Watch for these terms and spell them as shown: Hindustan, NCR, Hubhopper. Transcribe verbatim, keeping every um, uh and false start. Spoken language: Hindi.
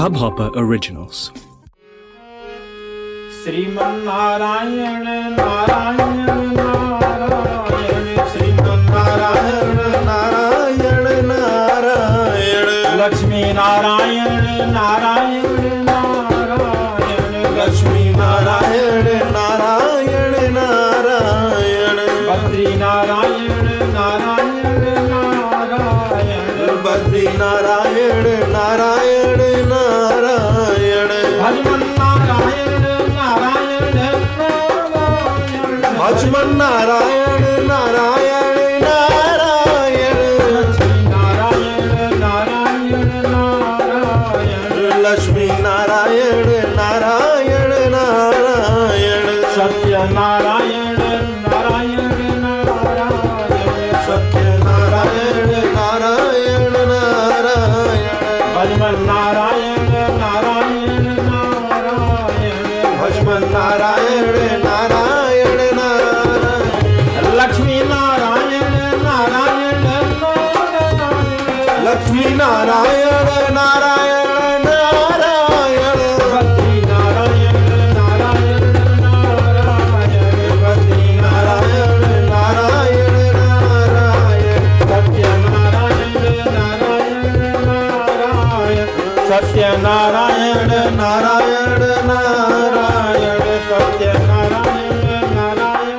Hubhopper Originals। श्रीमन नारायण नारायण नारायण श्रीमन नारायण नारायण नारायण लक्ष्मी नारायण नारायण नारायण लक्ष्मी नारायण नारायण नारायण बद्री नारायण नारायण नारायण बद्री नारायण नारायण नारायण हनुमन नारायण नारायण नारायण हनुमन नारायण नारायण नारायण लक्ष्मी नारायण नारायण नारायण लक्ष्मी नारायण नारायण नारायण सत्य नारायण नारायण नारायण सत्य नारायण नारायण नारायण हनुमन नारायण नारायण नारायण हनुमन नारायण नारायण नारायण लक्ष्मी नारायण नारायण नारायण लक्ष्मी नारायण नारायण नारायण भक्ति नारायण नारायण नारायण भक्ति नारायण नारायण नारायण सत्य नारायण नारायण नारायण सत्य नारायण नारायण नारायण सत्य नारायण नारायण